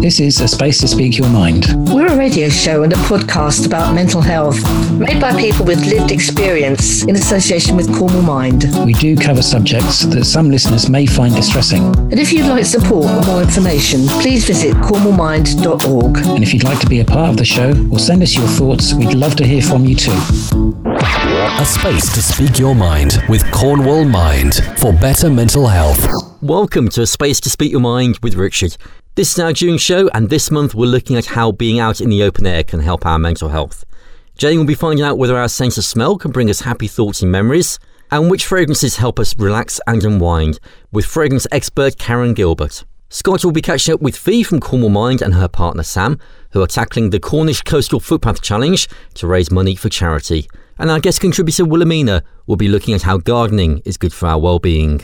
This is A Space to Speak Your Mind. We're a radio show and a podcast about mental health, made by people with lived experience in association with Cornwall Mind. We do cover subjects that some listeners may find distressing. And if you'd like support or more information, please visit cornwallmind.org. And if you'd like to be a part of the show or send us your thoughts, we'd love to hear from you too. A Space to Speak Your Mind with Cornwall Mind for better mental health. Welcome to A Space to Speak Your Mind with Richard. This is our June show, and this month we're looking at how being out in the open air can help our mental health. Jane will be finding out whether our sense of smell can bring us happy thoughts and memories, and which fragrances help us relax and unwind, with fragrance expert Karen Gilbert. Scott will be catching up with Fee from Cornwall Mind and her partner Sam, who are tackling the Cornish Coastal Footpath Challenge to raise money for charity. And our guest contributor Wilhelmina will be looking at how gardening is good for our well-being.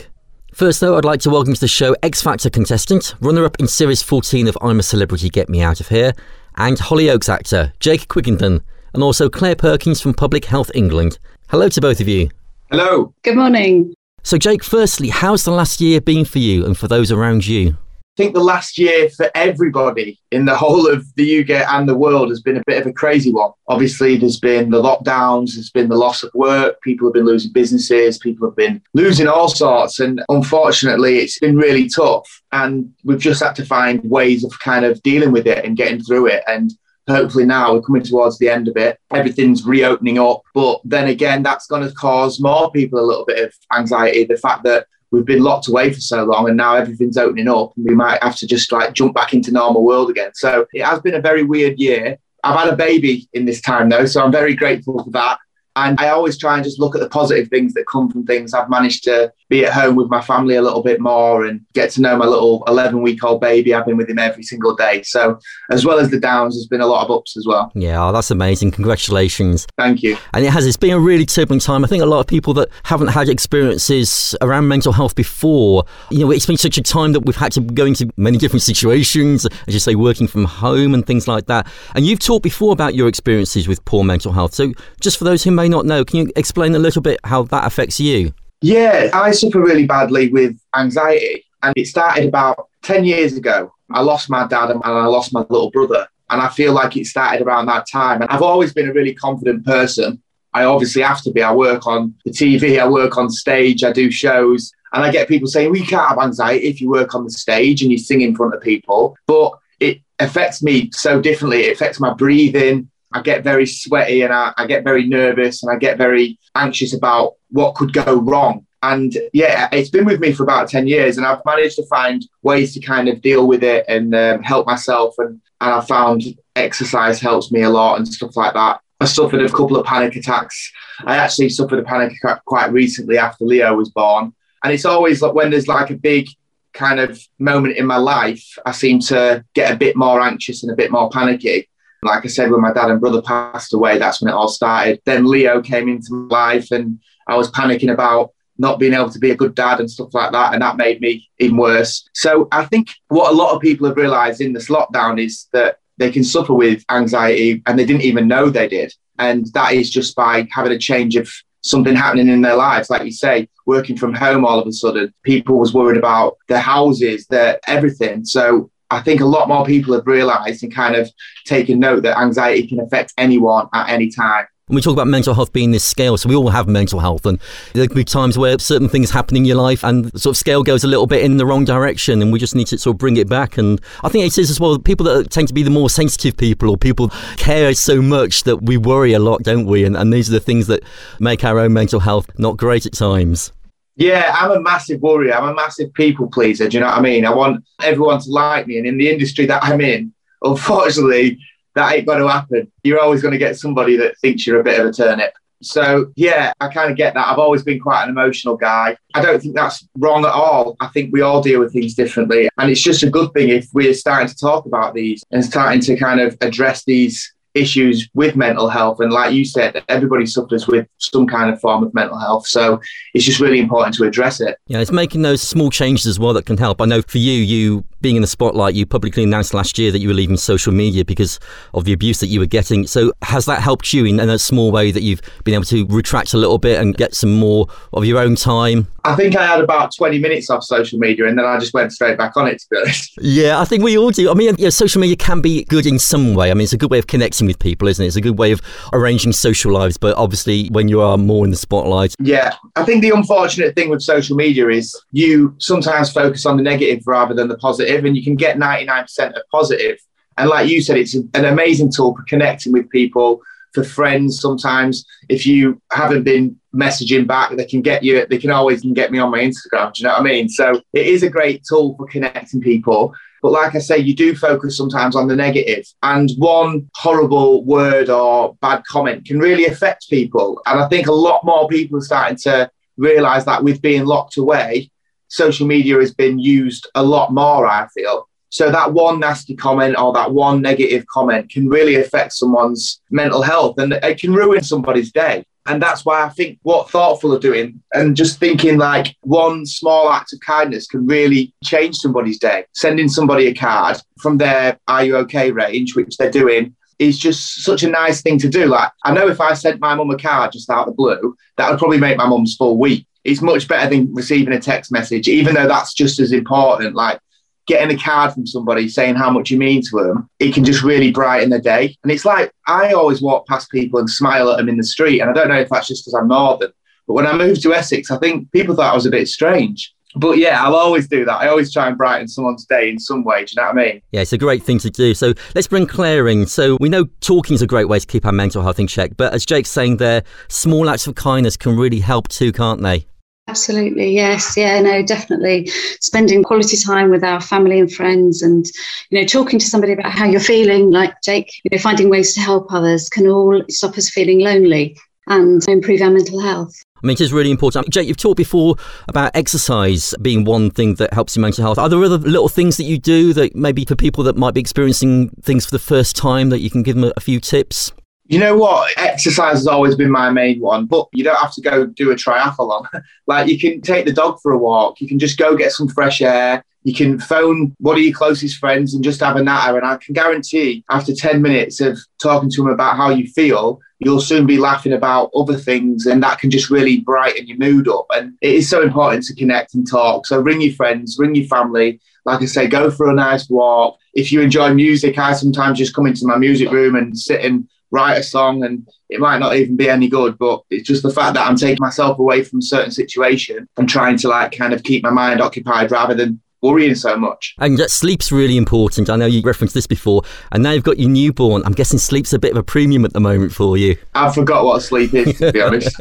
First though, I'd like to welcome to the show X Factor contestant, runner-up in Series 14 of I'm a Celebrity Get Me Out of Here, and Hollyoaks actor Jake Quickenden, and also Claire Perkins from Public Health England. Hello to both of you. Hello. Good morning. So Jake, firstly, how's the last year been for you and for those around you? I think the last year for everybody in the whole of the UK and the world has been a bit of a crazy one. Obviously, there's been the lockdowns, there's been the loss of work, people have been losing businesses, people have been losing all sorts. And unfortunately, it's been really tough. And we've just had to find ways of kind of dealing with it and getting through it. And hopefully now we're coming towards the end of it. Everything's reopening up. But then again, that's going to cause more people a little bit of anxiety. The fact that we've been locked away for so long and now everything's opening up and we might have to just like jump back into normal world again. So it has been a very weird year. I've had a baby in this time though, so I'm very grateful for that. And I always try and just look at the positive things that come from things. I've managed to be at home with my family a little bit more and get to know my little 11-week-old baby. I've been with him every single day. So as well as the downs, there's been a lot of ups as well. Yeah, that's amazing. Congratulations. Thank you. And it's been a really turbulent time. I think a lot of people that haven't had experiences around mental health before, you know, it's been such a time that we've had to go into many different situations, as you say, working from home and things like that. And you've talked before about your experiences with poor mental health. So just for those who may not know, can you explain a little bit how that affects you? Yeah, I suffer really badly with anxiety, and it started about 10 years ago. I lost my dad and I lost my little brother, and I feel like it started around that time. And I've always been a really confident person. I obviously have to be. I work on the TV, I work on stage, I do shows, and I get people saying, well, you can't have anxiety if you work on the stage and you sing in front of people. But it affects me so differently. It affects my breathing. I get very sweaty and I get very nervous and I get very anxious about what could go wrong. And yeah, it's been with me for about 10 years and I've managed to find ways to kind of deal with it and help myself. And I found exercise helps me a lot and stuff like that. I suffered a couple of panic attacks. I actually suffered a panic attack quite recently after Leo was born. And it's always like when there's like a big kind of moment in my life, I seem to get a bit more anxious and a bit more panicky. Like I said, when my dad and brother passed away, that's when it all started. Then Leo came into my life and I was panicking about not being able to be a good dad and stuff like that. And that made me even worse. So I think what a lot of people have realised in this lockdown is that they can suffer with anxiety and they didn't even know they did. And that is just by having a change of something happening in their lives. Like you say, working from home all of a sudden, people was worried about their houses, their everything. So I think a lot more people have realised and kind of taken note that anxiety can affect anyone at any time. We talk about mental health being this scale, so we all have mental health, and there can be times where certain things happen in your life and sort of scale goes a little bit in the wrong direction, and we just need to sort of bring it back. And I think it is as well, people that tend to be the more sensitive people, or people care so much that we worry a lot, don't we? And these are the things that make our own mental health not great at times. Yeah, I'm a massive worrier. I'm a massive people pleaser. Do you know what I mean? I want everyone to like me. And in the industry that I'm in, unfortunately, that ain't going to happen. You're always going to get somebody that thinks you're a bit of a turnip. So, yeah, I kind of get that. I've always been quite an emotional guy. I don't think that's wrong at all. I think we all deal with things differently. And it's just a good thing if we're starting to talk about these and starting to kind of address these issues with mental health. And like you said, everybody suffers with some kind of form of mental health, so it's just really important to address it. Yeah, it's making those small changes as well that can help. I know for you being in the spotlight, you publicly announced last year that you were leaving social media because of the abuse that you were getting. So has that helped you in a small way that you've been able to retract a little bit and get some more of your own time? I think I had about 20 minutes off social media and then I just went straight back on it, to be honest. Yeah, I think we all do. I mean, yeah, social media can be good in some way. I mean, it's a good way of connecting with people, isn't it? It's a good way of arranging social lives, but obviously when you are more in the spotlight. Yeah, I think the unfortunate thing with social media is you sometimes focus on the negative rather than the positive. And you can get 99% of positive. And like you said, it's an amazing tool for connecting with people, for friends. Sometimes if you haven't been messaging back, they can get you. They can always get me on my Instagram. Do you know what I mean? So it is a great tool for connecting people. But like I say, you do focus sometimes on the negative, and one horrible word or bad comment can really affect people. And I think a lot more people are starting to realise that with being locked away, social media has been used a lot more, I feel. So that one nasty comment or that one negative comment can really affect someone's mental health, and it can ruin somebody's day. And that's why I think what Thoughtful are doing and just thinking like one small act of kindness can really change somebody's day. Sending somebody a card from their Are You OK range, which they're doing, is just such a nice thing to do. Like, I know if I sent my mum a card just out of the blue, that would probably make my mum's full week. It's much better than receiving a text message, even though that's just as important. Like getting a card from somebody saying how much you mean to them, it can just really brighten their day. And it's like, I always walk past people and smile at them in the street. And I don't know if that's just because I'm Northern, but when I moved to Essex, I think people thought I was a bit strange. But yeah, I'll always do that. I always try and brighten someone's day in some way. Do you know what I mean? Yeah, it's a great thing to do. So let's bring Claire in. So we know talking is a great way to keep our mental health in check. But as Jake's saying there, small acts of kindness can really help too, can't they? Absolutely, yes. Yeah, no, definitely. Spending quality time with our family and friends and, you know, talking to somebody about how you're feeling, like Jake, you know, finding ways to help others can all stop us feeling lonely and improve our mental health. I mean, it is really important. Jake, you've talked before about exercise being one thing that helps your mental health. Are there other little things that you do that maybe for people that might be experiencing things for the first time that you can give them a few tips? You know what? Exercise has always been my main one, but you don't have to go do a triathlon. Like, you can take the dog for a walk. You can just go get some fresh air. You can phone one of your closest friends and just have a natter. And I can guarantee after 10 minutes of talking to them about how you feel, you'll soon be laughing about other things. And that can just really brighten your mood up. And it is so important to connect and talk. So ring your friends, ring your family. Like I say, go for a nice walk. If you enjoy music, I sometimes just come into my music room and sit and write a song, and it might not even be any good, but it's just the fact that I'm taking myself away from a certain situation and trying to like kind of keep my mind occupied rather than worrying so much. And yet sleep's really important. I know you referenced this before, and now you've got your newborn. I'm guessing sleep's a bit of a premium at the moment for you. I forgot what sleep is, to be honest.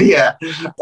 Yeah,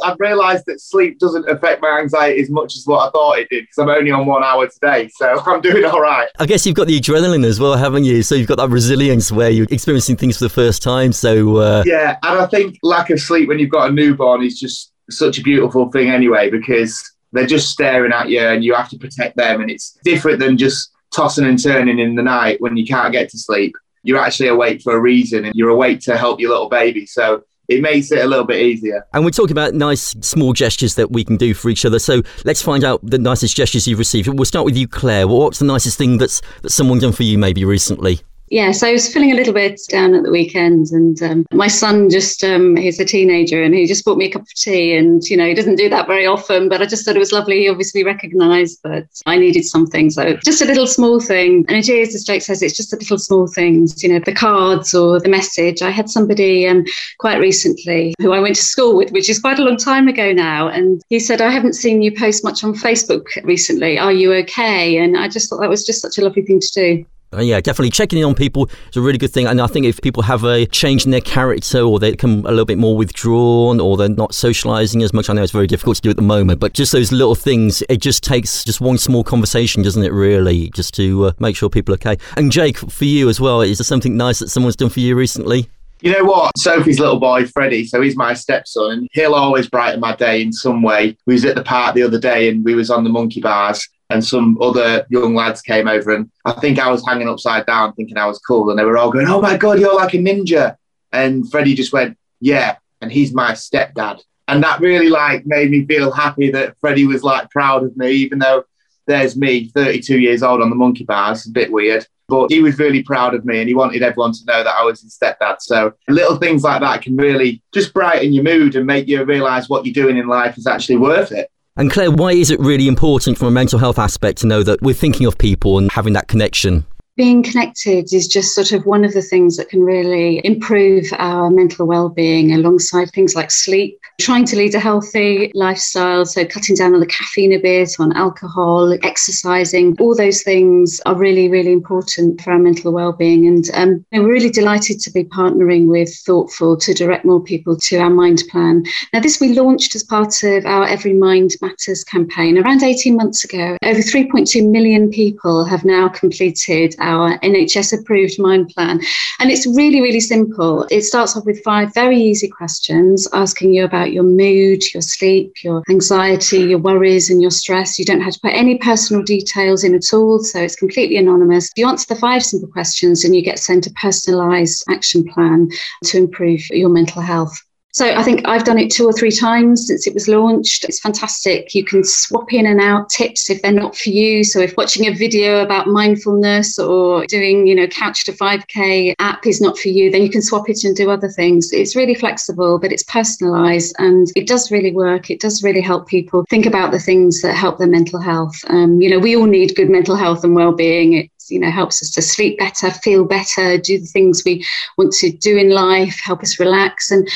I've realised that sleep doesn't affect my anxiety as much as what I thought it did, because I'm only on 1 hour today, so I'm doing all right. I guess you've got the adrenaline as well, haven't you? So you've got that resilience where you're experiencing things for the first time. So yeah, and I think lack of sleep when you've got a newborn is just such a beautiful thing anyway, because they're just staring at you and you have to protect them. And it's different than just tossing and turning in the night when you can't get to sleep. You're actually awake for a reason, and you're awake to help your little baby. So it makes it a little bit easier. And we're talking about nice small gestures that we can do for each other. So let's find out the nicest gestures you've received. We'll start with you, Claire. What's the nicest thing that someone's done for you maybe recently? Yeah, so I was feeling a little bit down at the weekend, and my son just, he's a teenager, and he just bought me a cup of tea, and, you know, he doesn't do that very often, but I just thought it was lovely. He obviously recognised that I needed something. So just a little small thing. And it is, as Jake says, it's just the little small things, you know, the cards or the message. I had somebody quite recently who I went to school with, which is quite a long time ago now. And he said, I haven't seen you post much on Facebook recently. Are you okay? And I just thought that was just such a lovely thing to do. Yeah, definitely checking in on people is a really good thing. And I think if people have a change in their character, or they become a little bit more withdrawn, or they're not socialising as much, I know it's very difficult to do at the moment, but just those little things, it just takes just one small conversation, doesn't it, really, just to make sure people are okay. And Jake, for you as well, is there something nice that someone's done for you recently? You know what? Sophie's little boy, Freddie, so he's my stepson, and he'll always brighten my day in some way. We was at the park the other day and we was on the monkey bars, and some other young lads came over, and I think I was hanging upside down thinking I was cool, and they were all going, oh my God, you're like a ninja. And Freddie just went, yeah, and he's my stepdad. And that really like made me feel happy that Freddie was like proud of me, even though there's me, 32 years old on the monkey bars, a bit weird. But he was really proud of me and he wanted everyone to know that I was his stepdad. So little things like that can really just brighten your mood and make you realise what you're doing in life is actually worth it. And Claire, why is it really important from a mental health aspect to know that we're thinking of people and having that connection? Being connected is just sort of one of the things that can really improve our mental well-being alongside things like sleep, trying to lead a healthy lifestyle, so cutting down on the caffeine a bit, on alcohol, exercising, all those things are really, really important for our mental well-being. And we're really delighted to be partnering with Thoughtful to direct more people to our Mind Plan. Now, this we launched as part of our Every Mind Matters campaign around 18 months ago. Over 3.2 million people have now completed our NHS approved Mind Plan. And it's really, really simple. It starts off with 5 very easy questions, asking you about your mood, your sleep, your anxiety, your worries and your stress. You don't have to put any personal details in at all, so it's completely anonymous. You answer the 5 simple questions and you get sent a personalised action plan to improve your mental health. So I think I've done it 2 or 3 times since it was launched. It's fantastic. You can swap in and out tips if they're not for you. So if watching a video about mindfulness or doing, Couch to 5K app is not for you, then you can swap it and do other things. It's really flexible, but it's personalised and it does really work. It does really help people think about the things that help their mental health. We all need good mental health and well-being. It helps us to sleep better, feel better, do the things we want to do in life, help us relax, and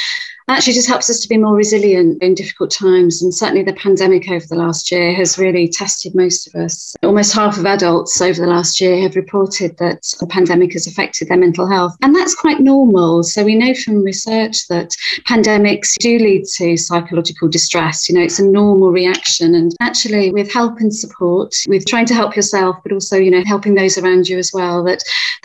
actually just helps us to be more resilient in difficult times. And certainly the pandemic over the last year has really tested most of us. Almost half of adults over the last year have reported that the pandemic has affected their mental health. And that's quite normal. So we know from research that pandemics do lead to psychological distress. It's a normal reaction. And actually with help and support, with trying to help yourself, but also, helping those around you as well, that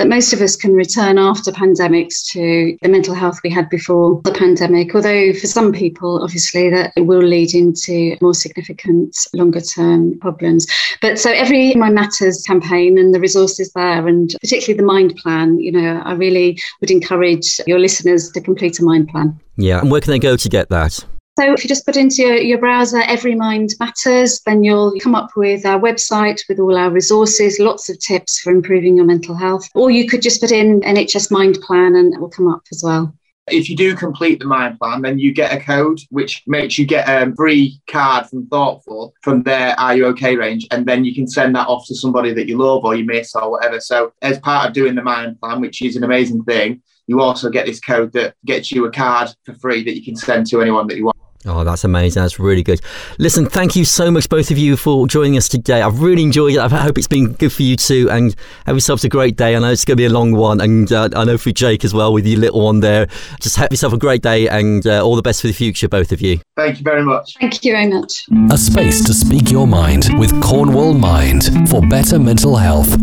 most of us can return after pandemics to the mental health we had before the pandemic. Although for some people, obviously, that will lead into more significant longer-term problems. But so every Mind Matters campaign and the resources there, and particularly the Mind Plan, I really would encourage your listeners to complete a Mind Plan. Yeah, and where can they go to get that? So if you just put into your browser, Every Mind Matters, then you'll come up with our website with all our resources, lots of tips for improving your mental health. Or you could just put in NHS Mind Plan and it will come up as well. If you do complete the Mind Plan, then you get a code, which makes you get a free card from Thoughtful from their Are You OK range. And then you can send that off to somebody that you love or you miss or whatever. So as part of doing the Mind Plan, which is an amazing thing, you also get this code that gets you a card for free that you can send to anyone that you want. Oh, that's amazing. That's really good. Listen, thank you so much, both of you, for joining us today. I've really enjoyed it. I hope it's been good for you too. And have yourselves a great day. I know it's going to be a long one. And I know for Jake as well, with your little one there. Just have yourself a great day and all the best for the future, both of you. Thank you very much. Thank you very much. A Space to Speak Your Mind with Cornwall Mind for better mental health.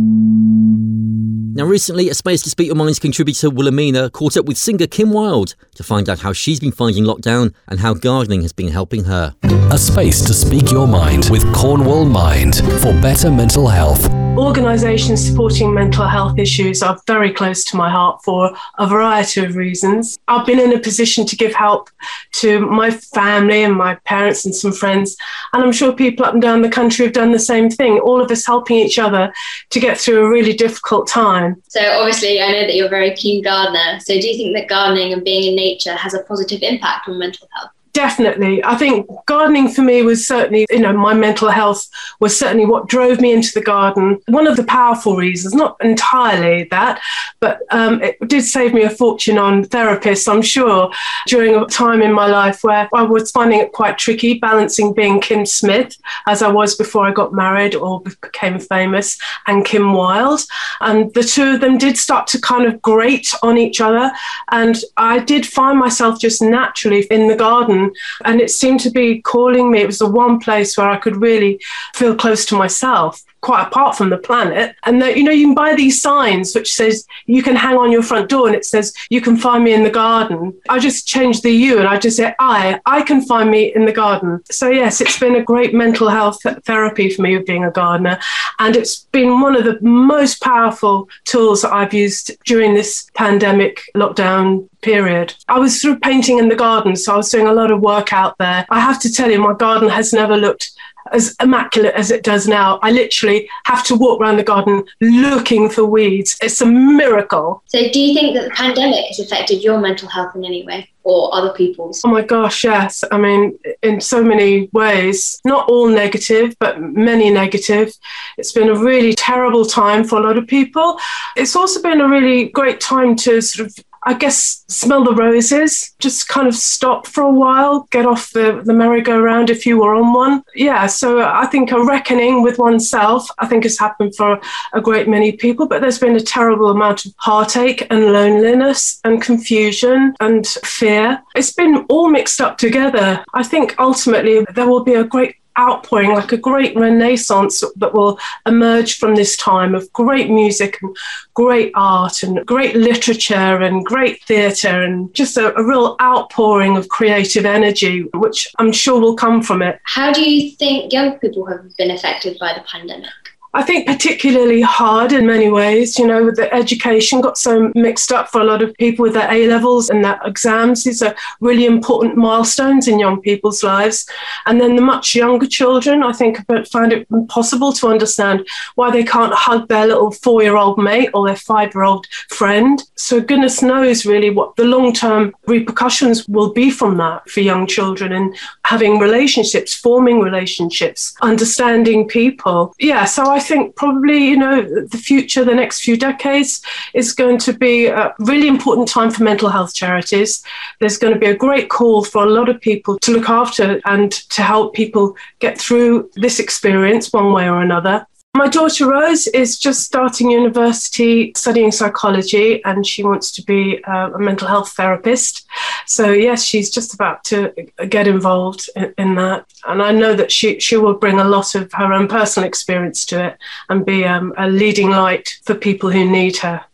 Now, recently, A Space to Speak Your Mind's contributor Wilhelmina caught up with singer Kim Wilde to find out how she's been finding lockdown and how gardening has been helping her. A Space to Speak Your Mind with Cornwall Mind for better mental health. Organisations supporting mental health issues are very close to my heart for a variety of reasons. I've been in a position to give help to my family and my parents and some friends, and I'm sure people up and down the country have done the same thing, all of us helping each other to get through a really difficult time. So obviously I know that you're a very keen gardener, so do you think that gardening and being in nature has a positive impact on mental health? Definitely. I think gardening for me was certainly, my mental health was certainly what drove me into the garden. One of the powerful reasons, not entirely that, but it did save me a fortune on therapists, I'm sure, during a time in my life where I was finding it quite tricky, balancing being Kim Smith, as I was before I got married or became famous, and Kim Wilde. And the two of them did start to kind of grate on each other. And I did find myself just naturally in the garden. And it seemed to be calling me. It was the one place where I could really feel close to myself, quite apart from the planet. And that, you can buy these signs which says you can hang on your front door and it says you can find me in the garden. I just changed the you and I just said I can find me in the garden. So yes, it's been a great mental health therapy for me of being a gardener. And it's been one of the most powerful tools that I've used during this pandemic lockdown period. I was sort of painting in the garden, so I was doing a lot of work out there. I have to tell you, my garden has never looked as immaculate as it does now. I literally have to walk around the garden looking for weeds. It's a miracle. So do you think that the pandemic has affected your mental health in any way, or other people's? Oh my gosh, yes. I mean, in so many ways, not all negative, but many negative. It's been a really terrible time for a lot of people. It's also been a really great time to sort of, I guess, smell the roses, just kind of stop for a while, get off the merry-go-round if you were on one. Yeah, so I think a reckoning with oneself, I think has happened for a great many people, but there's been a terrible amount of heartache and loneliness and confusion and fear. It's been all mixed up together. I think ultimately there will be a great outpouring, like a great renaissance that will emerge from this time, of great music and great art and great literature and great theatre, and just a real outpouring of creative energy, which I'm sure will come from it. How do you think young people have been affected by the pandemic? I think particularly hard in many ways. You know, the education got so mixed up for a lot of people with their A-levels and their exams. These are really important milestones in young people's lives. And then the much younger children, I think, find it impossible to understand why they can't hug their little 4-year-old mate or their 5-year-old friend. So goodness knows really what the long-term repercussions will be from that for young children, and having relationships, forming relationships, understanding people. Yeah, so I think probably, you know, the future, the next few decades is going to be a really important time for mental health charities. There's going to be a great call for a lot of people to look after and to help people get through this experience one way or another. My daughter Rose is just starting university, studying psychology, and she wants to be a mental health therapist. So yes, she's just about to get involved in that. And I know that she will bring a lot of her own personal experience to it and be a leading light for people who need her.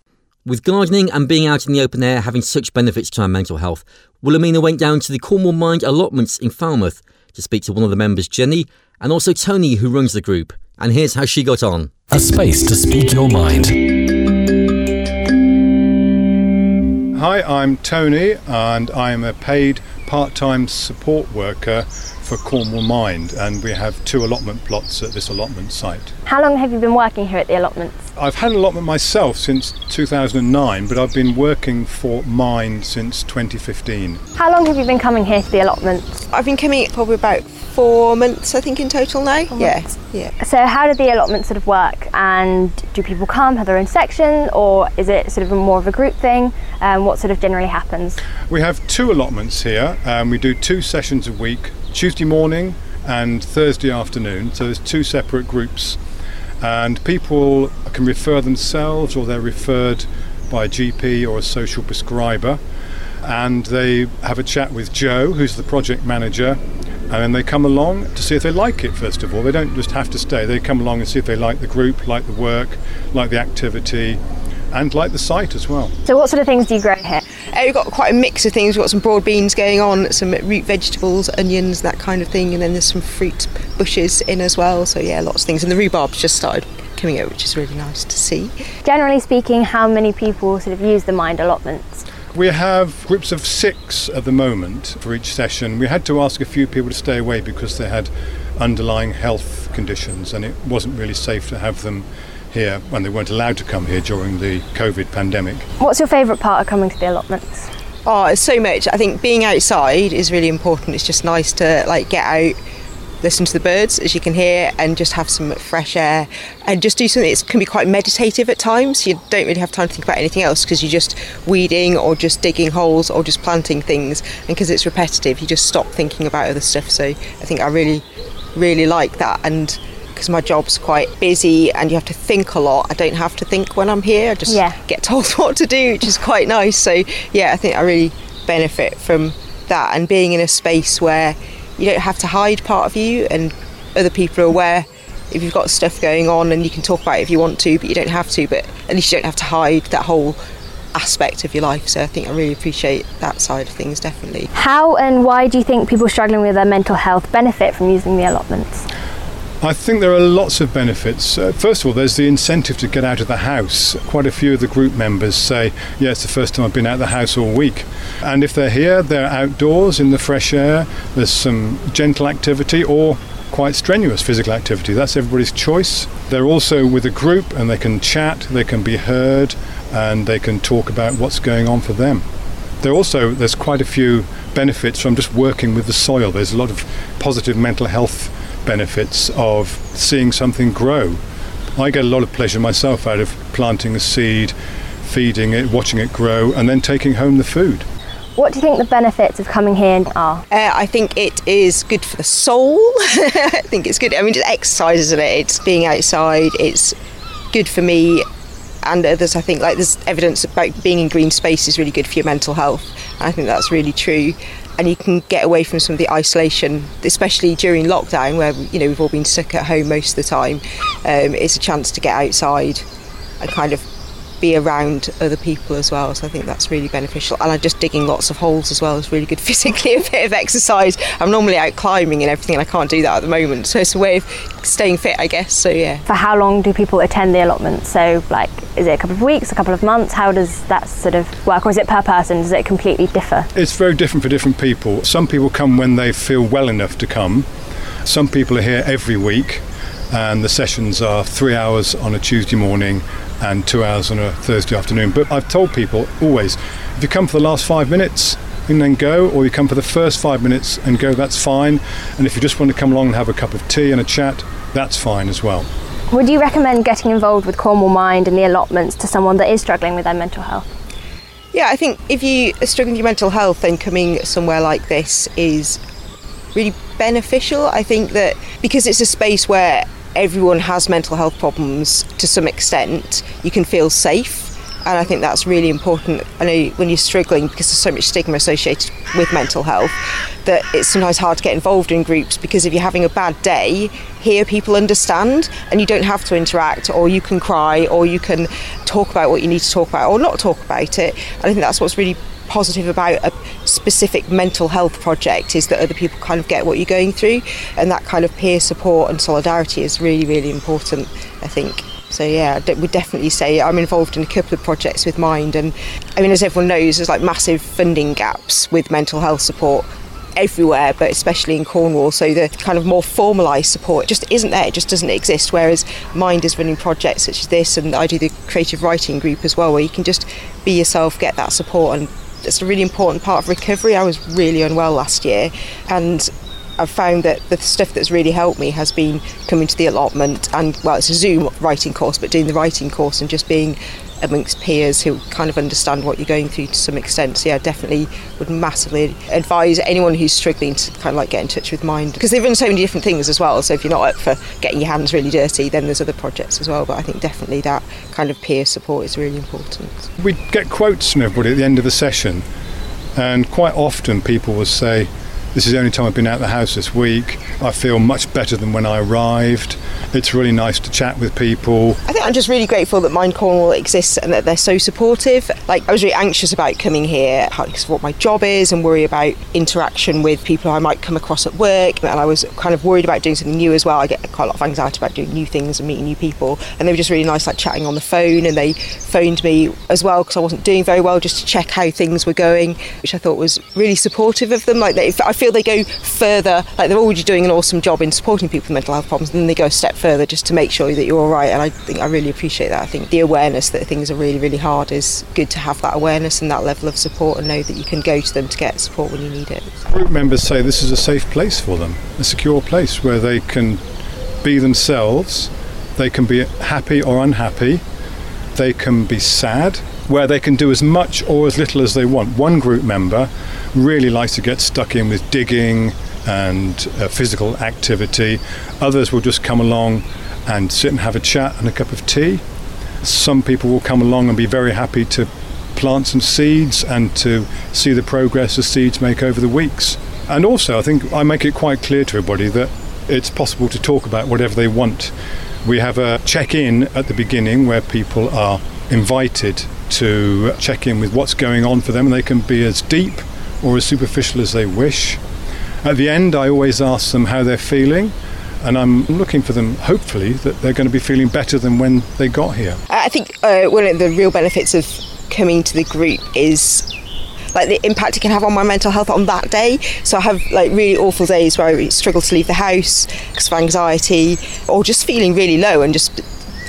With gardening and being out in the open air having such benefits to our mental health, Wilhelmina went down to the Cornwall Mind allotments in Falmouth to speak to one of the members, Jenny, and also Tony, who runs the group. And here's how she got on. A space to speak your mind. Hi, I'm Tony, and I'm a paid part-time support worker for Cornwall Mind, and we have 2 allotment plots at this allotment site. How long have you been working here at the allotments? I've had an allotment myself since 2009, but I've been working for Mind since 2015. How long have you been coming here to the allotments? I've been coming probably about 4 months, I think, in total now. Yeah. So how do the allotments sort of work, and do people come, have their own section, or is it sort of more of a group thing? What sort of generally happens? We have 2 allotments here, and we do 2 sessions a week, Tuesday morning and Thursday afternoon. So there's 2 separate groups, and people can refer themselves, or they're referred by a GP or a social prescriber, and they have a chat with Joe, who's the project manager. And then they come along to see if they like it, first of all. They don't just have to stay. They come along and see if they like the group, like the work, like the activity, and like the site as well. So what sort of things do you grow here? We've got quite a mix of things. We've got some broad beans going on, some root vegetables, onions, that kind of thing. And then there's some fruit bushes in as well. So, yeah, lots of things. And the rhubarb's just started coming out, which is really nice to see. Generally speaking, how many people sort of use the Mind allotments? We have groups of 6 at the moment for each session. We had to ask a few people to stay away because they had underlying health conditions, and it wasn't really safe to have them here when they weren't allowed to come here during the COVID pandemic. What's your favourite part of coming to the allotments? Oh, so much. I think being outside is really important. It's just nice to get out, listen to the birds, as you can hear, and just have some fresh air and just do something. It can be quite meditative at times. You don't really have time to think about anything else because you're just weeding or just digging holes or just planting things, and because it's repetitive you just stop thinking about other stuff. So I think I really like that, and because my job's quite busy and you have to think a lot, I don't have to think when I'm here. I just get told what to do, which is quite nice. So yeah, I think I really benefit from that, and being in a space where you don't have to hide part of you, and other people are aware if you've got stuff going on, and you can talk about it if you want to, but you don't have to. But at least you don't have to hide that whole aspect of your life. So I think I really appreciate that side of things, definitely. How and why do you think people struggling with their mental health benefit from using the allotments? I think there are lots of benefits. First of all, there's the incentive to get out of the house. Quite a few of the group members say, yeah, it's the first time I've been out of the house all week. And if they're here, they're outdoors in the fresh air. There's some gentle activity, or quite strenuous physical activity. That's everybody's choice. They're also with a group and they can chat, they can be heard, and they can talk about what's going on for them. There's quite a few benefits from just working with the soil. There's a lot of positive mental health benefits of seeing something grow. I get a lot of pleasure myself out of planting a seed, feeding it, watching it grow, and then taking home the food. What do you think the benefits of coming here are? I think it is good for the soul. I think it's good. I mean, it's exercise, isn't it? It's being outside. It's good for me and others. I think, like, there's evidence about being in green space is really good for your mental health. And I think that's really true. And you can get away from some of the isolation, especially during lockdown, where, you know, we've all been stuck at home most of the time. It's a chance to get outside and kind of be around other people as well, so I think that's really beneficial. And I'm just digging lots of holes as well. It's really good physically, a bit of exercise. I'm normally out climbing and everything, and I can't do that at the moment, so it's a way of staying fit, I guess. So yeah. For how long do people attend the allotment? So, like, is it a couple of weeks, a couple of months? How does that sort of work, or is it per person? Does it completely differ? It's very different for different people. Some people come when they feel well enough to come. Some people are here every week, and the sessions are 3 hours on a Tuesday morning and 2 hours on a Thursday afternoon. But I've told people always, if you come for the last 5 minutes and then go, or you come for the first 5 minutes and go, that's fine. And if you just want to come along and have a cup of tea and a chat, that's fine as well. Would you recommend getting involved with Cornwall Mind and the allotments to someone that is struggling with their mental health? Yeah, I think if you are struggling with your mental health, then coming somewhere like this is really beneficial. I think that because it's a space where everyone has mental health problems to some extent, you can feel safe, and I think that's really important. I know when you're struggling, because there's so much stigma associated with mental health, that it's sometimes hard to get involved in groups, because if you're having a bad day, here people understand and you don't have to interact, or you can cry, or you can talk about what you need to talk about or not talk about it. And I think that's what's really positive about a specific mental health project, is that other people kind of get what you're going through, and that kind of peer support and solidarity is really, really important, I think. So yeah, I would definitely say I'm involved in a couple of projects with Mind, and I mean, as everyone knows, there's like massive funding gaps with mental health support everywhere, but especially in Cornwall, so the kind of more formalised support just isn't there, it just doesn't exist, whereas Mind is running projects such as this, and I do the creative writing group as well, where you can just be yourself, get that support, and it's a really important part of recovery. I was really unwell last year, and I've found that the stuff that's really helped me has been coming to the allotment and, well, it's a Zoom writing course, but doing the writing course and just being amongst peers who kind of understand what you're going through to some extent. So yeah, I definitely would massively advise anyone who's struggling to kind of like get in touch with Mind, because they run so many different things as well, so if you're not up for getting your hands really dirty, then there's other projects as well. But I think definitely that kind of peer support is really important. We get quotes from everybody at the end of the session, and quite often people will say, this is the only time I've been out of the house this week, I feel much better than when I arrived, it's really nice to chat with people. I think I'm just really grateful that Mind Cornwall exists and that they're so supportive. Like, I was really anxious about coming here because of what my job is, and worry about interaction with people I might come across at work, and I was kind of worried about doing something new as well. I get quite a lot of anxiety about doing new things and meeting new people, and they were just really nice, like chatting on the phone, and they phoned me as well because I wasn't doing very well, just to check how things were going, which I thought was really supportive of them. Like, I feel they go further, like they're already doing an awesome job in supporting people with mental health problems, and then they go a step further just to make sure that you're all right, and I think I really appreciate that. I think the awareness that things are really, really hard is good, to have that awareness and that level of support, and know that you can go to them to get support when you need it. Group members say this is a safe place for them, a secure place where they can be themselves, they can be happy or unhappy, they can be sad, where they can do as much or as little as they want. One group member really likes to get stuck in with digging and physical activity. Others will just come along and sit and have a chat and a cup of tea. Some people will come along and be very happy to plant some seeds and to see the progress the seeds make over the weeks. And also, I think I make it quite clear to everybody that it's possible to talk about whatever they want. We have a check-in at the beginning where people are invited to check in with what's going on for them, and they can be as deep or as superficial as they wish. At the end, I always ask them how they're feeling, and I'm looking for them, hopefully, that they're going to be feeling better than when they got here. I think one of the real benefits of coming to the group is like the impact it can have on my mental health on that day. So I have like really awful days where I struggle to leave the house because of anxiety, or just feeling really low and just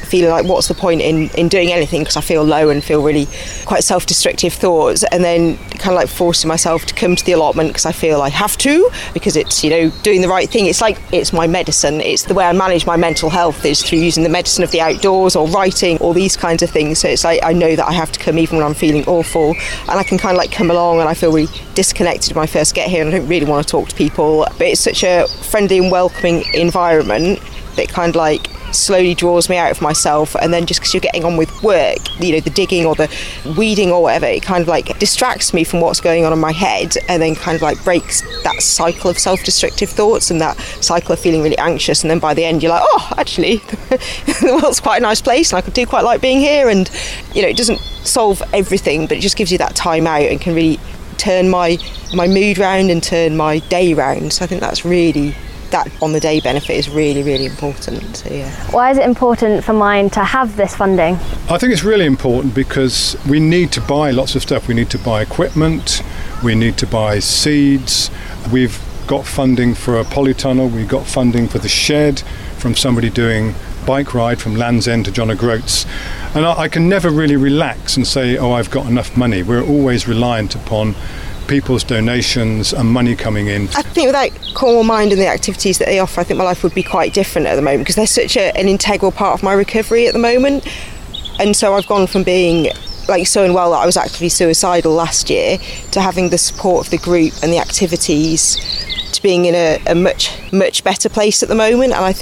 feeling like what's the point in doing anything because I feel low and feel really quite self-destructive thoughts, and then kind of like forcing myself to come to the allotment because I feel I have to, because it's, you know, doing the right thing. It's like it's my medicine. It's the way I manage my mental health is through using the medicine of the outdoors or writing, all these kinds of things. So it's like I know that I have to come even when I'm feeling awful, and I can kind of like come along, and I feel really disconnected when I first get here and I don't really want to talk to people, but it's such a friendly and welcoming environment that kind of like slowly draws me out of myself. And then just because you're getting on with work, you know, the digging or the weeding or whatever, it kind of like distracts me from what's going on in my head, and then kind of like breaks that cycle of self-destructive thoughts and that cycle of feeling really anxious. And then by the end you're like, oh, actually the world's quite a nice place and I do quite like being here. And you know, it doesn't solve everything, but it just gives you that time out and can really turn my mood round and turn my day round. So I think that's really, that on the day benefit is really, really important. So yeah. Why is it important for Mind to have this funding? I think it's really important because we need to buy lots of stuff. We need to buy equipment, we need to buy seeds. We've got funding for a polytunnel, we've got funding for the shed from somebody doing bike ride from Land's End to John O'Groats. And I can never really relax and say, oh, I've got enough money. We're always reliant upon people's donations and money coming in. I think without Cornwall Mind and the activities that they offer, I think my life would be quite different at the moment, because they're such an integral part of my recovery at the moment. And so I've gone from being like so unwell that I was actually suicidal last year to having the support of the group and the activities, to being in a much better place at the moment. And I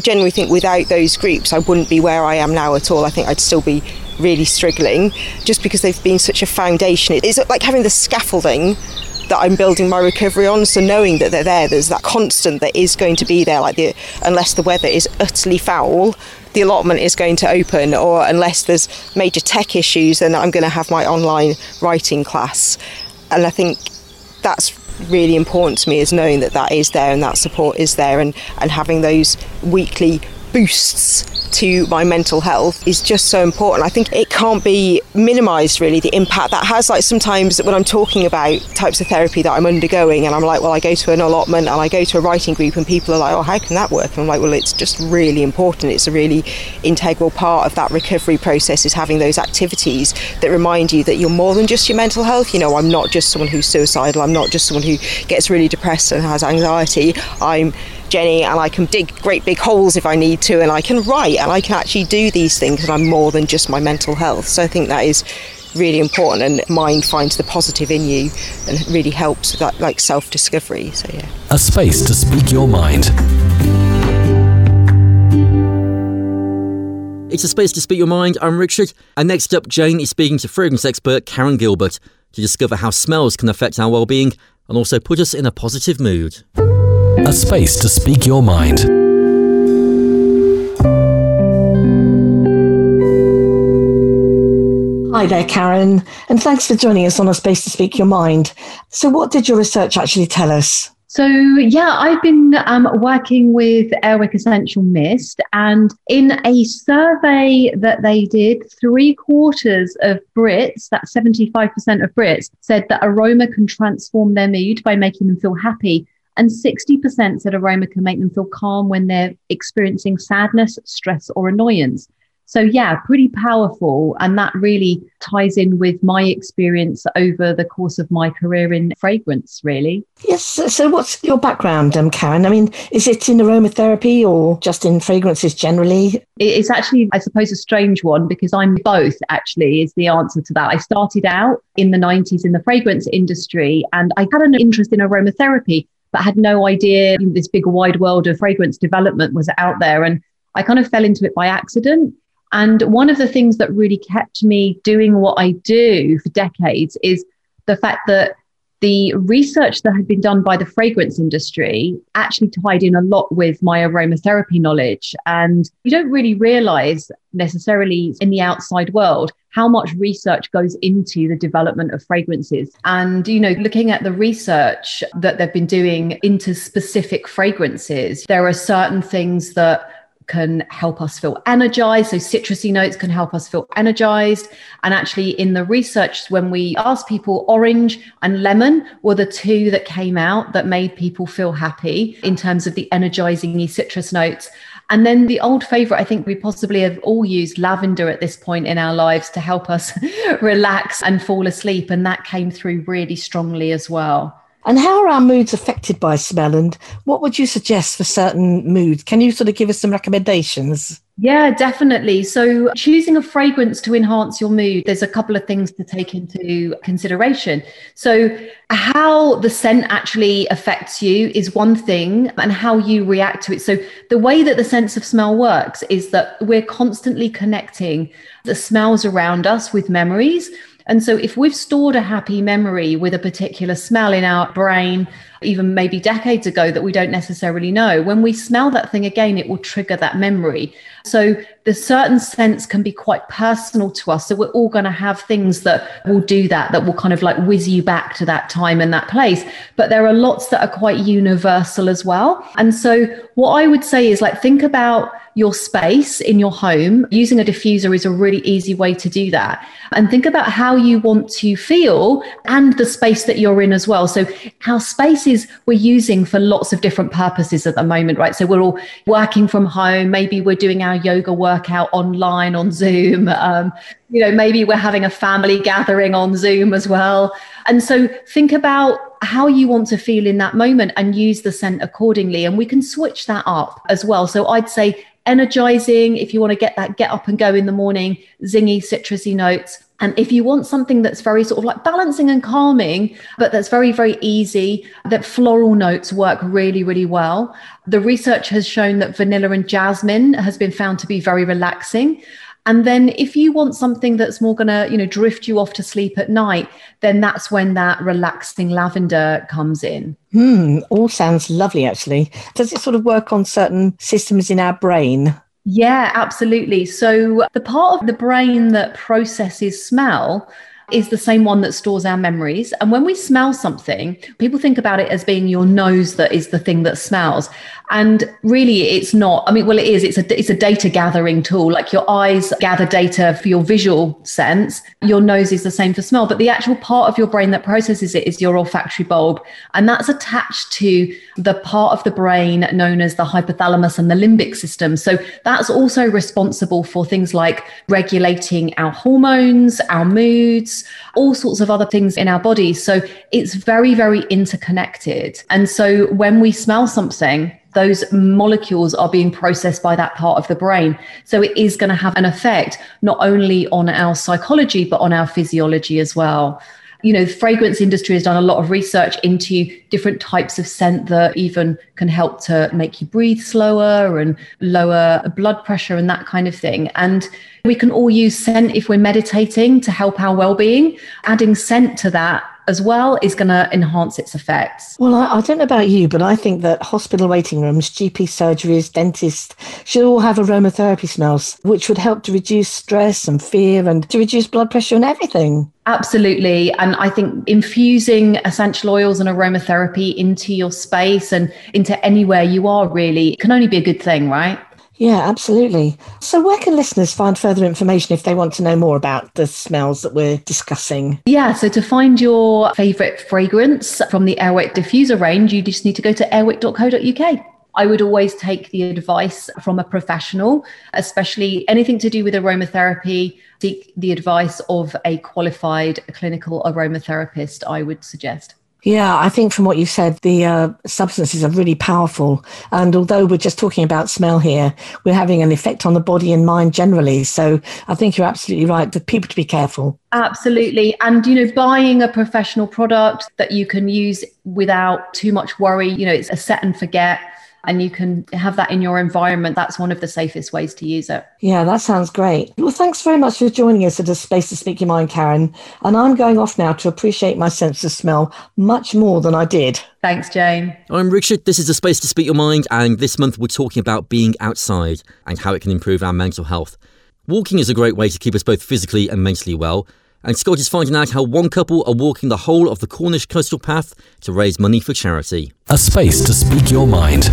generally think without those groups I wouldn't be where I am now at all. I think I'd still be really struggling, just because they've been such a foundation. It's like having the scaffolding that I'm building my recovery on, so knowing that they're there, there's that constant that is going to be there, like unless the weather is utterly foul, the allotment is going to open, or unless there's major tech issues, then I'm going to have my online writing class. And I think that's really important to me, is knowing that that is there and that support is there, and having those weekly boosts to my mental health is just so important. I think it can't be minimised, really, the impact that has. Like sometimes when I'm talking about types of therapy that I'm undergoing, and I'm like, well, I go to an allotment and I go to a writing group, and people are like, oh, how can that work? And I'm like, well, it's just really important. It's a really integral part of that recovery process, is having those activities that remind you that you're more than just your mental health. You know, I'm not just someone who's suicidal, I'm not just someone who gets really depressed and has anxiety. I'm Jenny, and I can dig great big holes if I need to, and I can write, and I can actually do these things, and I'm more than just my mental health. So I think that is really important, and Mind finds the positive in you and really helps with that, like, self-discovery. So yeah. A space to speak your mind. It's A Space to Speak Your Mind. I'm Richard, and next up Jane is speaking to fragrance expert Karen Gilbert to discover how smells can affect our well-being and also put us in a positive mood. A space to speak your mind. Hi there, Karen, and thanks for joining us on A Space to Speak Your Mind. So what did your research actually tell us? So, yeah, I've been working with Airwick Essential Mist, and in a survey that they did, 3/4 of Brits, that's 75% of Brits, said that aroma can transform their mood by making them feel happy. And 60% said aroma can make them feel calm when they're experiencing sadness, stress, or annoyance. So yeah, pretty powerful. And that really ties in with my experience over the course of my career in fragrance, really. Yes. So what's your background, Karen? I mean, is it in aromatherapy or just in fragrances generally? It's actually, I suppose, a strange one, because I'm both, actually, is the answer to that. I started out in the 90s in the fragrance industry, and I had an interest in aromatherapy, but had no idea this big wide world of fragrance development was out there. And I kind of fell into it by accident. And one of the things that really kept me doing what I do for decades is the fact that the research that had been done by the fragrance industry actually tied in a lot with my aromatherapy knowledge. And you don't really realize necessarily in the outside world how much research goes into the development of fragrances. And, you know, looking at the research that they've been doing into specific fragrances, there are certain things that can help us feel energized. So citrusy notes can help us feel energized. And actually in the research, when we asked people, orange and lemon were the two that came out that made people feel happy in terms of the energizing citrus notes. And then the old favorite, I think we possibly have all used lavender at this point in our lives to help us relax and fall asleep. And that came through really strongly as well. And how are our moods affected by smell, and what would you suggest for certain moods? Can you sort of give us some recommendations? Yeah, definitely. So choosing a fragrance to enhance your mood, there's a couple of things to take into consideration. So how the scent actually affects you is one thing, and how you react to it. So the way that the sense of smell works is that we're constantly connecting the smells around us with memories. And so if we've stored a happy memory with a particular smell in our brain, even maybe decades ago that we don't necessarily know, when we smell that thing again, it will trigger that memory. So the certain scents can be quite personal to us. So we're all going to have things that will do that will kind of like whiz you back to that time and that place. But there are lots that are quite universal as well. And so what I would say is, like, think about your space in your home. Using a diffuser is a really easy way to do that. And think about how you want to feel and the space that you're in as well. So our spaces we're using for lots of different purposes at the moment, right? So we're all working from home. Maybe we're doing our yoga workout online on Zoom. Maybe we're having a family gathering on Zoom as well. And so think about how you want to feel in that moment and use the scent accordingly. And we can switch that up as well. So I'd say energizing, if you want to get that get up and go in the morning, zingy, citrusy notes. And if you want something that's very sort of like balancing and calming, but that's very, very easy, that floral notes work really, really well. The research has shown that vanilla and jasmine has been found to be very relaxing. And then if you want something that's more going to, drift you off to sleep at night, then that's when that relaxing lavender comes in. All sounds lovely, actually. Does it sort of work on certain systems in our brain? Yeah, absolutely. So the part of the brain that processes smell is the same one that stores our memories. And when we smell something, people think about it as being your nose that is the thing that smells. And really, it's not. I mean, well, it is. It's a data gathering tool. Like your eyes gather data for your visual sense. Your nose is the same for smell. But the actual part of your brain that processes it is your olfactory bulb. And that's attached to the part of the brain known as the hypothalamus and the limbic system. So that's also responsible for things like regulating our hormones, our moods, all sorts of other things in our body. So it's very, very interconnected. And so when we smell something, those molecules are being processed by that part of the brain. So it is going to have an effect not only on our psychology, but on our physiology as well. The fragrance industry has done a lot of research into different types of scent that even can help to make you breathe slower and lower blood pressure and that kind of thing. And we can all use scent if we're meditating to help our well-being. Adding scent to that as well is going to enhance its effects. Well, I don't know about you, but I think that hospital waiting rooms, GP surgeries, dentists should all have aromatherapy smells, which would help to reduce stress and fear and to reduce blood pressure and everything. Absolutely. And I think infusing essential oils and aromatherapy into your space and into anywhere you are really can only be a good thing, right? Yeah, absolutely. So where can listeners find further information if they want to know more about the smells that we're discussing? Yeah, so to find your favourite fragrance from the Airwick diffuser range, you just need to go to airwick.co.uk. I would always take the advice from a professional, especially anything to do with aromatherapy. Seek the advice of a qualified clinical aromatherapist, I would suggest. Yeah, I think from what you said, the substances are really powerful. And although we're just talking about smell here, we're having an effect on the body and mind generally. So I think you're absolutely right for people to be careful. Absolutely. And, buying a professional product that you can use without too much worry, it's a set and forget. And you can have that in your environment. That's one of the safest ways to use it. Yeah, that sounds great. Well, thanks very much for joining us at A Space to Speak Your Mind, Karen. And I'm going off now to appreciate my sense of smell much more than I did. Thanks, Jane. I'm Richard. This is A Space to Speak Your Mind. And this month we're talking about being outside and how it can improve our mental health. Walking is a great way to keep us both physically and mentally well. And Scott is finding out how one couple are walking the whole of the Cornish coastal path to raise money for charity. A Space to Speak Your Mind.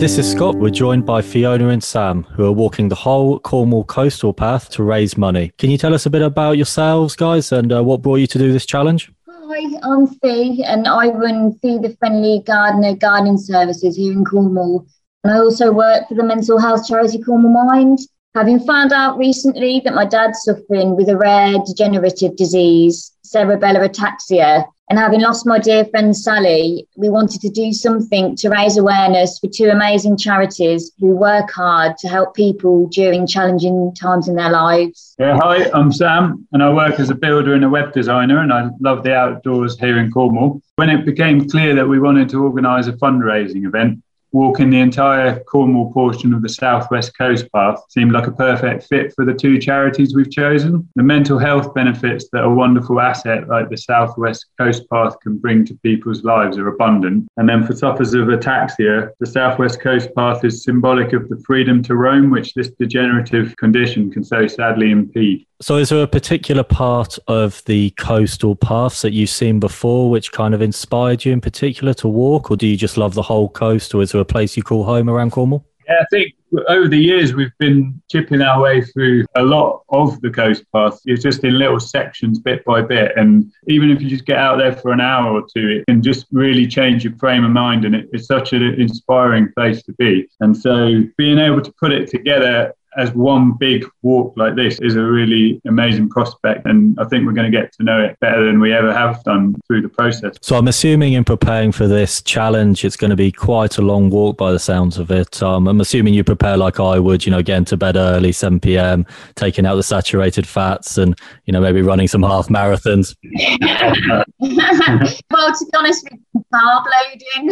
This is Scott. We're joined by Fiona and Sam, who are walking the whole Cornwall Coastal Path to raise money. Can you tell us a bit about yourselves, guys, and what brought you to do this challenge? Hi, I'm Fee, and I run Fee the Friendly Gardener Gardening Services here in Cornwall. And I also work for the mental health charity Cornwall Mind, having found out recently that my dad's suffering with a rare degenerative disease, cerebellar ataxia. And having lost my dear friend Sally, we wanted to do something to raise awareness for two amazing charities who work hard to help people during challenging times in their lives. Yeah, hi, I'm Sam, and I work as a builder and a web designer, and I love the outdoors here in Cornwall. When it became clear that we wanted to organise a fundraising event, walking the entire Cornwall portion of the Southwest Coast Path seemed like a perfect fit for the two charities we've chosen. The mental health benefits that a wonderful asset like the Southwest Coast Path can bring to people's lives are abundant. And then for sufferers of ataxia, the Southwest Coast Path is symbolic of the freedom to roam, which this degenerative condition can so sadly impede. So is there a particular part of the coastal paths that you've seen before which kind of inspired you in particular to walk, or do you just love the whole coast, or is there a place you call home around Cornwall? Yeah, I think over the years we've been chipping our way through a lot of the coast path. It's just in little sections bit by bit, and even if you just get out there for an hour or two, it can just really change your frame of mind, and it's such an inspiring place to be. And so being able to put it together as one big walk like this is a really amazing prospect, and I think we're going to get to know it better than we ever have done through the process. So I'm assuming in preparing for this challenge, it's going to be quite a long walk by the sounds of it. I'm assuming you prepare like I would, you know, getting to bed early, 7 p.m, taking out the saturated fats and, you know, maybe running some half marathons. Well, to be honest with you, carb loading,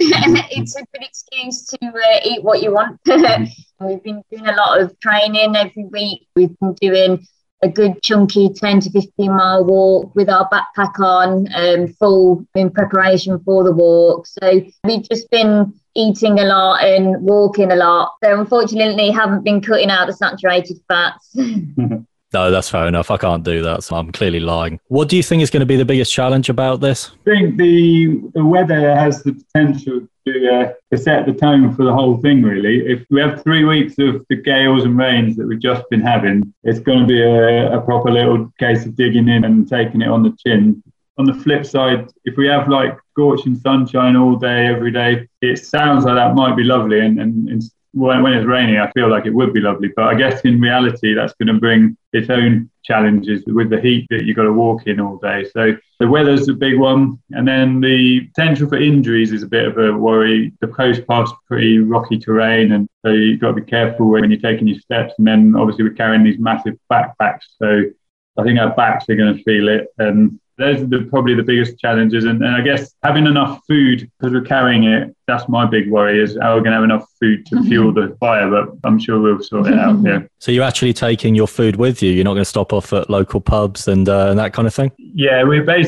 it's a good excuse to eat what you want. We've been doing a lot of training every week. We've been doing a good chunky 10 to 15 mile walk with our backpack on, full in preparation for the walk. So we've just been eating a lot and walking a lot. So unfortunately, haven't been cutting out the saturated fats. No, that's fair enough. I can't do that, so I'm clearly lying. What do you think is going to be the biggest challenge about this? I think the weather has the potential to set the tone for the whole thing, really. If we have 3 weeks of the gales and rains that we've just been having, it's going to be a proper little case of digging in and taking it on the chin. On the flip side, if we have like scorching sunshine all day, every day, it sounds like that might be lovely, and when it's raining, I feel like it would be lovely. But I guess in reality, that's going to bring its own challenges with the heat that you've got to walk in all day. So the weather's a big one. And then the potential for injuries is a bit of a worry. The coast path's pretty rocky terrain, and so you've got to be careful when you're taking your steps. And then obviously we're carrying these massive backpacks, so I think our backs are going to feel it. And those are probably the biggest challenges. And I guess having enough food, because we're carrying it, that's my big worry, is how we're going to have enough food to fuel the fire, but I'm sure we'll sort it out here. So you're actually taking your food with you? You're not going to stop off at local pubs and that kind of thing? Yeah, we're going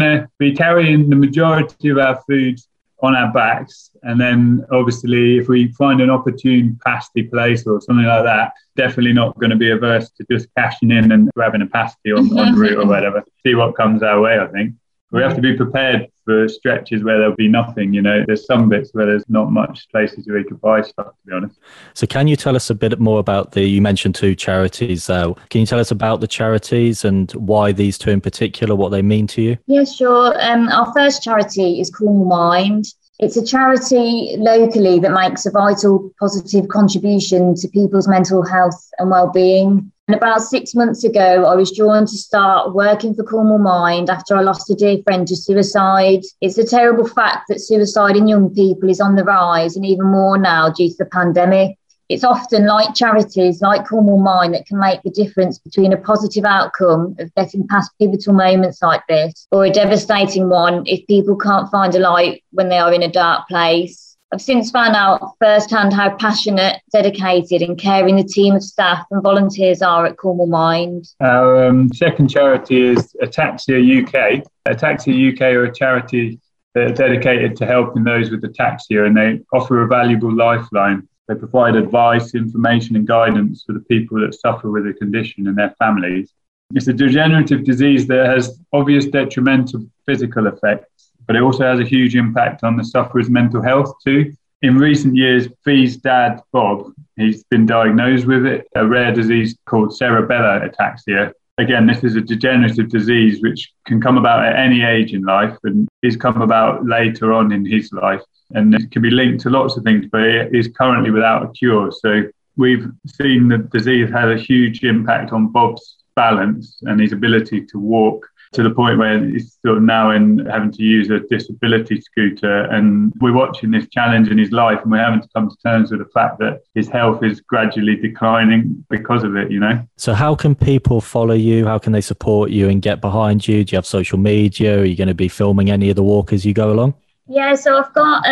to be carrying the majority of our food on our backs, and then obviously if we find an opportune pasty place or something like that, definitely not going to be averse to just cashing in and grabbing a pasty on route or whatever, see what comes our way. I think we have to be prepared for stretches where there'll be nothing, you know. There's some bits where there's not much places where you could buy stuff, to be honest. So can you tell us a bit more about you mentioned two charities though. Can you tell us about the charities and why these two in particular, what they mean to you? Yeah, sure. Our first charity is Cornwall Mind. It's a charity locally that makes a vital positive contribution to people's mental health and well-being. And about 6 months ago, I was drawn to start working for Cornwall Mind after I lost a dear friend to suicide. It's a terrible fact that suicide in young people is on the rise, and even more now due to the pandemic. It's often like charities like Cornwall Mind that can make the difference between a positive outcome of getting past pivotal moments like this, or a devastating one if people can't find a light when they are in a dark place. I've since found out firsthand how passionate, dedicated and caring the team of staff and volunteers are at Cornwall Mind. Our second charity is Ataxia UK. Ataxia UK are a charity that are dedicated to helping those with ataxia, and they offer a valuable lifeline. They provide advice, information and guidance for the people that suffer with the condition and their families. It's a degenerative disease that has obvious detrimental physical effects, but it also has a huge impact on the sufferer's mental health too. In recent years, V's dad, Bob, he's been diagnosed with it, a rare disease called cerebellar ataxia. Again, this is a degenerative disease which can come about at any age in life and is come about later on in his life. And it can be linked to lots of things, but it is currently without a cure. So we've seen the disease had a huge impact on Bob's balance and his ability to walk, to the point where he's sort of now having to use a disability scooter. And we're watching this challenge in his life, and we're having to come to terms with the fact that his health is gradually declining because of it, you know. So how can people follow you? How can they support you and get behind you? Do you have social media? Are you going to be filming any of the walk as you go along? Yeah, so I've got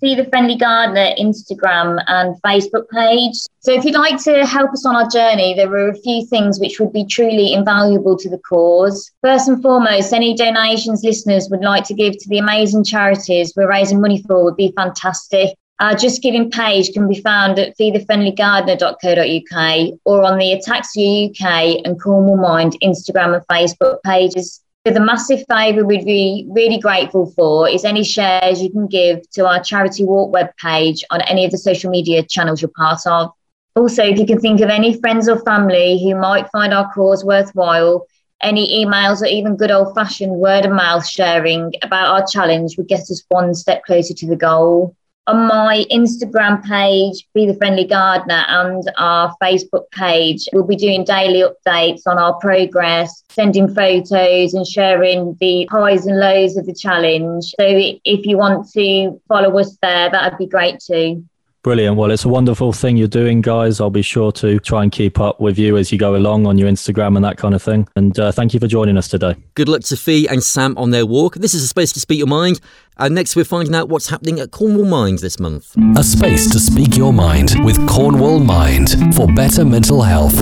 See the Friendly Gardener Instagram and Facebook page. So if you'd like to help us on our journey, there are a few things which would be truly invaluable to the cause. First and foremost, any donations listeners would like to give to the amazing charities we're raising money for would be fantastic. Our Just Giving page can be found at feedthefriendlygardener.co.uk or on the Ataxia UK and Cornwall Mind Instagram and Facebook pages. So the massive favour we'd be really grateful for is any shares you can give to our charity walk webpage on any of the social media channels you're part of. Also, if you can think of any friends or family who might find our cause worthwhile, any emails or even good old-fashioned word-of-mouth sharing about our challenge would get us one step closer to the goal. On my Instagram page, Be The Friendly Gardener, and our Facebook page, we'll be doing daily updates on our progress, sending photos and sharing the highs and lows of the challenge. So if you want to follow us there, that would be great too. Brilliant. Well, it's a wonderful thing you're doing, guys. I'll be sure to try and keep up with you as you go along on your Instagram and that kind of thing. And thank you for joining us today. Good luck to Fee and Sam on their walk. This is A Space to Speak Your Mind. And next we're finding out what's happening at Cornwall Mind this month. A Space to Speak Your Mind with Cornwall Mind for better mental health.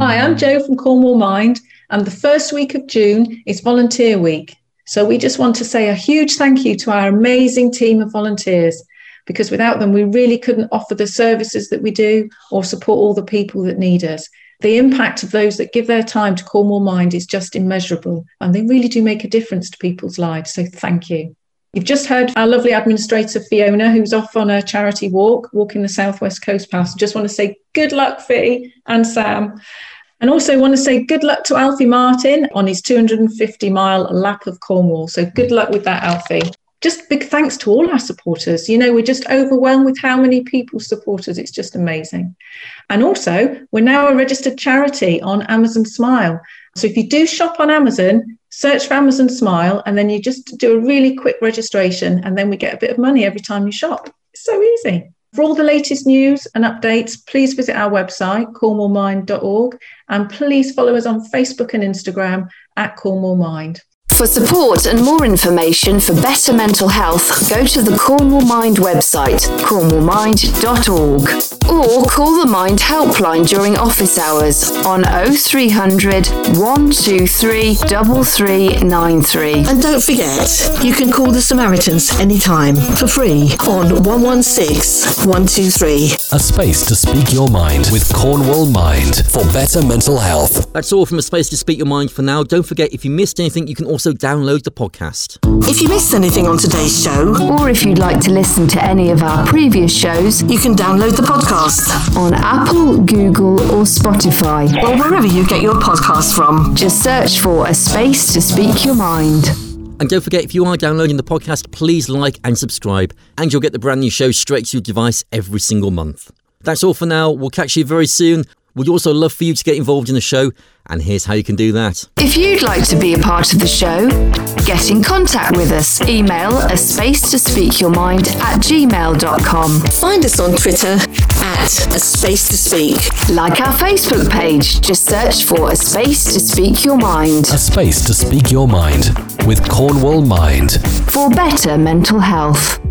Hi, I'm Joe from Cornwall Mind. And the first week of June is Volunteer Week. So we just want to say a huge thank you to our amazing team of volunteers, because without them, we really couldn't offer the services that we do or support all the people that need us. The impact of those that give their time to Cornwall Mind is just immeasurable, and they really do make a difference to people's lives, so thank you. You've just heard our lovely administrator, Fiona, who's off on a charity walk, walking the Southwest Coast Path. Just want to say good luck, Fee and Sam. And also want to say good luck to Alfie Martin on his 250-mile lap of Cornwall. So good luck with that, Alfie. Just big thanks to all our supporters. You know, we're just overwhelmed with how many people support us. It's just amazing. And also, we're now a registered charity on Amazon Smile. So if you do shop on Amazon, search for Amazon Smile, and then you just do a really quick registration, and then we get a bit of money every time you shop. It's so easy. For all the latest news and updates, please visit our website, cornwallmind.org, and please follow us on Facebook and Instagram at Cornwall Mind. For support and more information for better mental health, go to the Cornwall Mind website, cornwallmind.org, or call the Mind helpline during office hours on 0300 123 3393. And don't forget, you can call the Samaritans anytime for free on 116 123. A Space to Speak Your Mind with Cornwall Mind for better mental health. That's all from A Space to Speak Your Mind for now. Don't forget, if you missed anything, you can also download the podcast. If you missed anything on today's show, or if you'd like to listen to any of our previous shows, you can download the podcast on Apple, Google or Spotify, or wherever you get your podcasts from. Just search for A Space to Speak Your Mind. And don't forget, if you are downloading the podcast, please like and subscribe, and you'll get the brand new show straight to your device every single month. That's all for now. We'll catch you very soon. We'd also love for you to get involved in the show, and here's how you can do that. If you'd like to be a part of the show, get in contact with us. Email aspacetospeakyourmind@gmail.com. Find us on Twitter at A Space to Speak. Like our Facebook page, just search for A Space to Speak Your Mind. A Space to Speak Your Mind with Cornwall Mind. For better mental health.